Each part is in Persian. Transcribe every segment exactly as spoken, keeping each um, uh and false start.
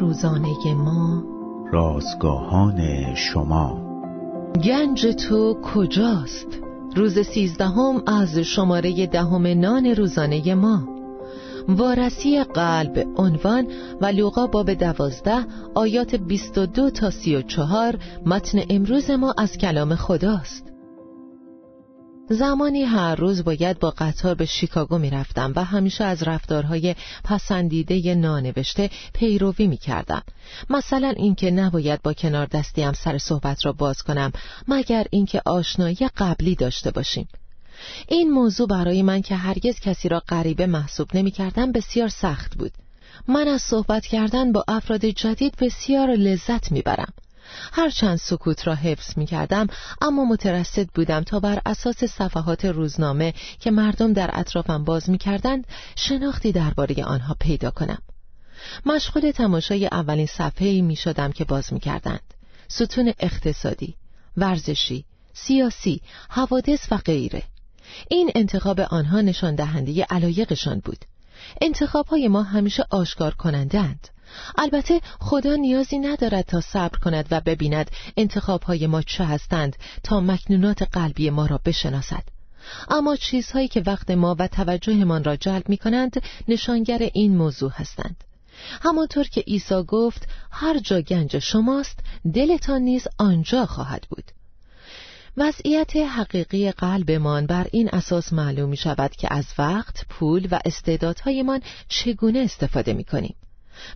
روزانه ما، رازگاهان شما. گنج تو کجاست؟ روز سیزدهم از شماره دهم نان روزانه ما. وارسی قلب عنوان و لوقا باب دوازده آیات بیست و دو تا سی و چهار. متن امروز ما از کلام خداست. زمانی هر روز باید با قطار به شیکاگو می رفتم و همیشه از رفتارهای پسندیده نانوشته پیروی می کردم. مثلا اینکه نباید با کنار دستیم سر صحبت را باز کنم مگر اینکه آشنایی قبلی داشته باشیم. این موضوع برای من که هرگز کسی را غریبه محسوب نمی کردم بسیار سخت بود. من از صحبت کردن با افراد جدید بسیار لذت می برم. هرچند سکوت را حفظ می کردم اما مترصد بودم تا بر اساس صفحات روزنامه که مردم در اطرافم باز می کردند شناختی درباره آنها پیدا کنم. مشغول تماشای اولین صفحه‌ای می شدم که باز می کردند. ستون اقتصادی، ورزشی، سیاسی، حوادث و غیره. این انتخاب آنها نشان دهنده علایقشان بود. انتخاب‌های ما همیشه آشکار کنندند. البته خدا نیازی ندارد تا صبر کند و ببیند انتخاب‌های ما چه هستند تا مکنونات قلبی ما را بشناسد. اما چیزهایی که وقت ما و توجهمان را جلب می‌کنند نشانگر این موضوع هستند. همانطور که عیسی گفت هر جا گنج شماست دلتان نیز آنجا خواهد بود. وضعیت حقیقی قلبمان بر این اساس معلوم می شود که از وقت، پول و استعدادهایمان چگونه استفاده می کنیم.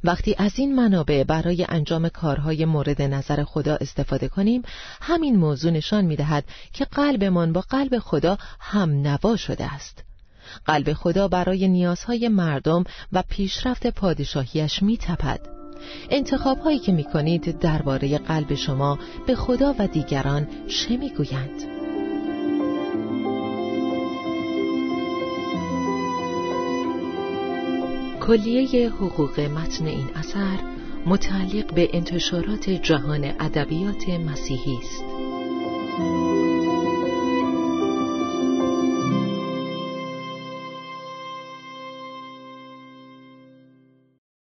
وقتی از این منابع برای انجام کارهای مورد نظر خدا استفاده کنیم، همین موضوع نشان می دهد که قلبمان با قلب خدا هم نوا شده است. قلب خدا برای نیازهای مردم و پیشرفت پادشاهیش می تپد. انتخاب‌هایی که می‌کنید درباره قلب شما به خدا و دیگران چه می‌گویند؟ کلیه حقوق متن این اثر متعلق به انتشارات جهان ادبیات مسیحی است.